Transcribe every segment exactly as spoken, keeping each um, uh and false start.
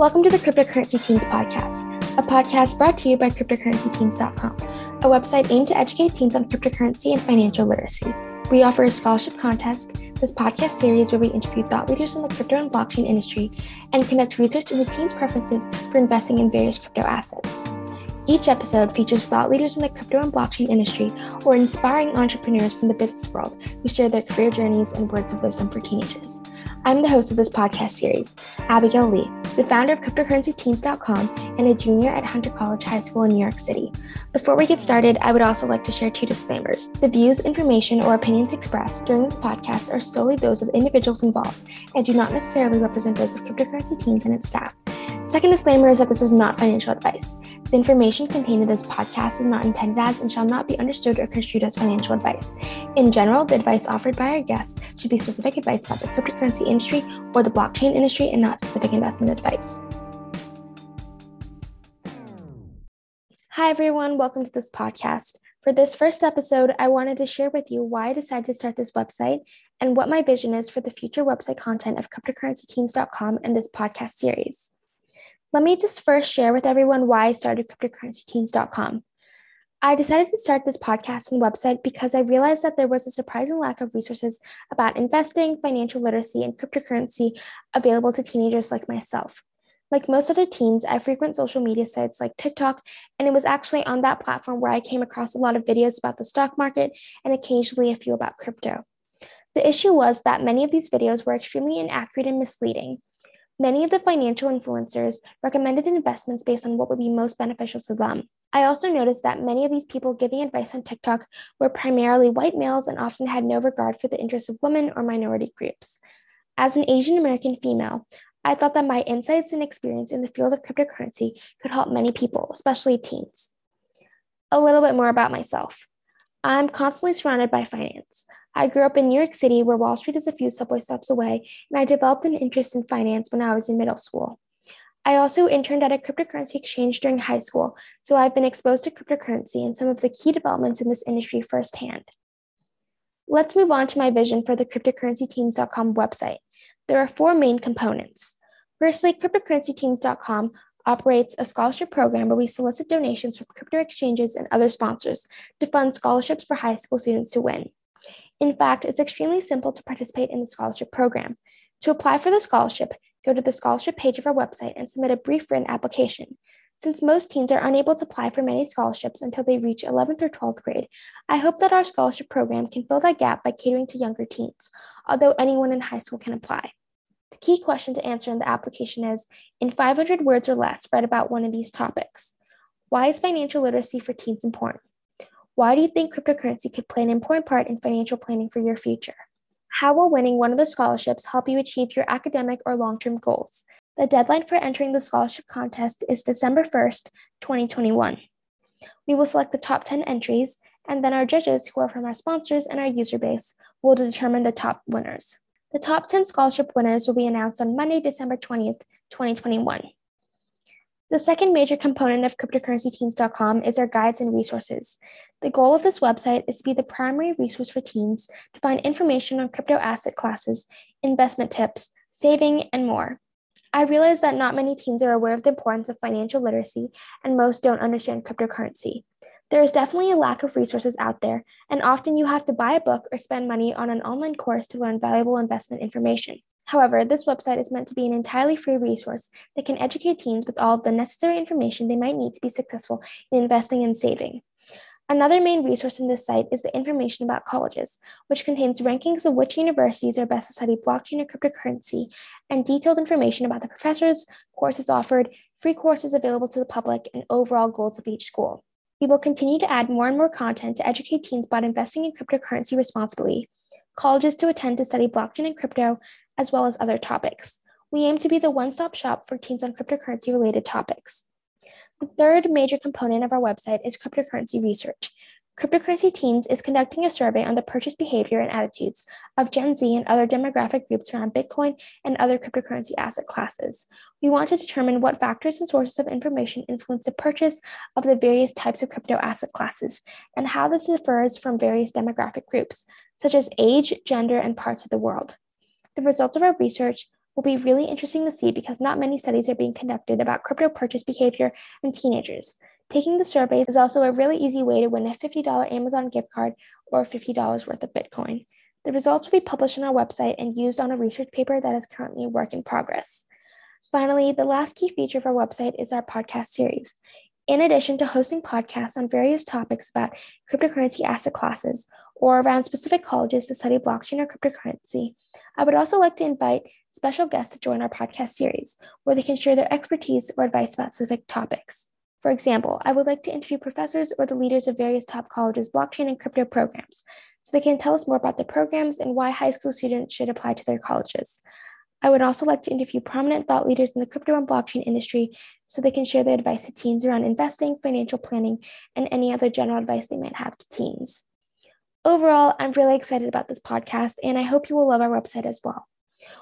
Welcome to the Cryptocurrency Teens podcast, a podcast brought to you by Cryptocurrency Teens dot com, a website aimed to educate teens on cryptocurrency and financial literacy. We offer a scholarship contest, this podcast series where we interview thought leaders in the crypto and blockchain industry and conduct research into teens' preferences for investing in various crypto assets. Each episode features thought leaders in the crypto and blockchain industry or inspiring entrepreneurs from the business world who share their career journeys and words of wisdom for teenagers. I'm the host of this podcast series, Abigail Lee, the founder of Cryptocurrency Teens dot com and a junior at Hunter College High School in New York City. Before we get started, I would also like to share two disclaimers. The views, information, or opinions expressed during this podcast are solely those of individuals involved and do not necessarily represent those of Cryptocurrency Teens and its staff. Second disclaimer is that this is not financial advice. The information contained in this podcast is not intended as and shall not be understood or construed as financial advice. In general, the advice offered by our guests should be specific advice about the cryptocurrency industry or the blockchain industry and not specific investment advice. Hi, everyone. Welcome to this podcast. For this first episode, I wanted to share with you why I decided to start this website and what my vision is for the future website content of Cryptocurrency Teens dot com and this podcast series. Let me just first share with everyone why I started Cryptocurrency Teens dot com. I decided to start this podcast and website because I realized that there was a surprising lack of resources about investing, financial literacy, and cryptocurrency available to teenagers like myself. Like most other teens, I frequent social media sites like TikTok, and it was actually on that platform where I came across a lot of videos about the stock market and occasionally a few about crypto. The issue was that many of these videos were extremely inaccurate and misleading. Many of the financial influencers recommended investments based on what would be most beneficial to them. I also noticed that many of these people giving advice on TikTok were primarily white males and often had no regard for the interests of women or minority groups. As an Asian American female, I thought that my insights and experience in the field of cryptocurrency could help many people, especially teens. A little bit more about myself. I'm constantly surrounded by finance. I grew up in New York City, where Wall Street is a few subway stops away, and I developed an interest in finance when I was in middle school. I also interned at a cryptocurrency exchange during high school, so I've been exposed to cryptocurrency and some of the key developments in this industry firsthand. Let's move on to my vision for the Cryptocurrency Teens dot com website. There are four main components. Firstly, Cryptocurrency Teens dot com operates a scholarship program where we solicit donations from crypto exchanges and other sponsors to fund scholarships for high school students to win. In fact, it's extremely simple to participate in the scholarship program. To apply for the scholarship, go to the scholarship page of our website and submit a brief written application. Since most teens are unable to apply for many scholarships until they reach eleventh or twelfth grade, I hope that our scholarship program can fill that gap by catering to younger teens, although anyone in high school can apply. The key question to answer in the application is, in five hundred words or less, write about one of these topics. Why is financial literacy for teens important? Why do you think cryptocurrency could play an important part in financial planning for your future? How will winning one of the scholarships help you achieve your academic or long-term goals? The deadline for entering the scholarship contest is December first, twenty twenty-one. We will select the top ten entries, and then our judges, who are from our sponsors and our user base, will determine the top winners. The top ten scholarship winners will be announced on Monday, December twentieth, twenty twenty-one. The second major component of Cryptocurrency Teens dot com is our guides and resources. The goal of this website is to be the primary resource for teens to find information on crypto asset classes, investment tips, saving, and more. I realize that not many teens are aware of the importance of financial literacy, and most don't understand cryptocurrency. There is definitely a lack of resources out there, and often you have to buy a book or spend money on an online course to learn valuable investment information. However, this website is meant to be an entirely free resource that can educate teens with all of the necessary information they might need to be successful in investing and saving. Another main resource in this site is the information about colleges, which contains rankings of which universities are best to study blockchain or cryptocurrency, and detailed information about the professors, courses offered, free courses available to the public, and overall goals of each school. We will continue to add more and more content to educate teens about investing in cryptocurrency responsibly, colleges to attend to study blockchain and crypto, as well as other topics. We aim to be the one-stop shop for teens on cryptocurrency-related topics. The third major component of our website is cryptocurrency research. Cryptocurrency Teens is conducting a survey on the purchase behavior and attitudes of Gen Z and other demographic groups around Bitcoin and other cryptocurrency asset classes. We want to determine what factors and sources of information influence the purchase of the various types of crypto asset classes and how this differs from various demographic groups, such as age, gender, and parts of the world. The results of our research will be really interesting to see because not many studies are being conducted about crypto purchase behavior in teenagers. Taking the surveys is also a really easy way to win a fifty dollars Amazon gift card or fifty dollars worth of Bitcoin. The results will be published on our website and used on a research paper that is currently a work in progress. Finally, the last key feature of our website is our podcast series. In addition to hosting podcasts on various topics about cryptocurrency asset classes or around specific colleges to study blockchain or cryptocurrency, I would also like to invite special guests to join our podcast series where they can share their expertise or advice about specific topics. For example, I would like to interview professors or the leaders of various top colleges' blockchain and crypto programs so they can tell us more about their programs and why high school students should apply to their colleges. I would also like to interview prominent thought leaders in the crypto and blockchain industry so they can share their advice to teens around investing, financial planning, and any other general advice they might have to teens. Overall, I'm really excited about this podcast, and I hope you will love our website as well.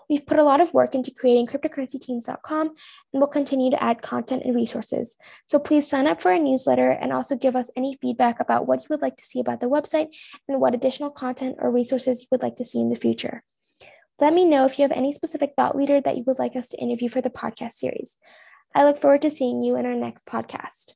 We've put a lot of work into creating Cryptocurrency Teens dot com and we'll continue to add content and resources. So please sign up for our newsletter and also give us any feedback about what you would like to see about the website and what additional content or resources you would like to see in the future. Let me know if you have any specific thought leader that you would like us to interview for the podcast series. I look forward to seeing you in our next podcast.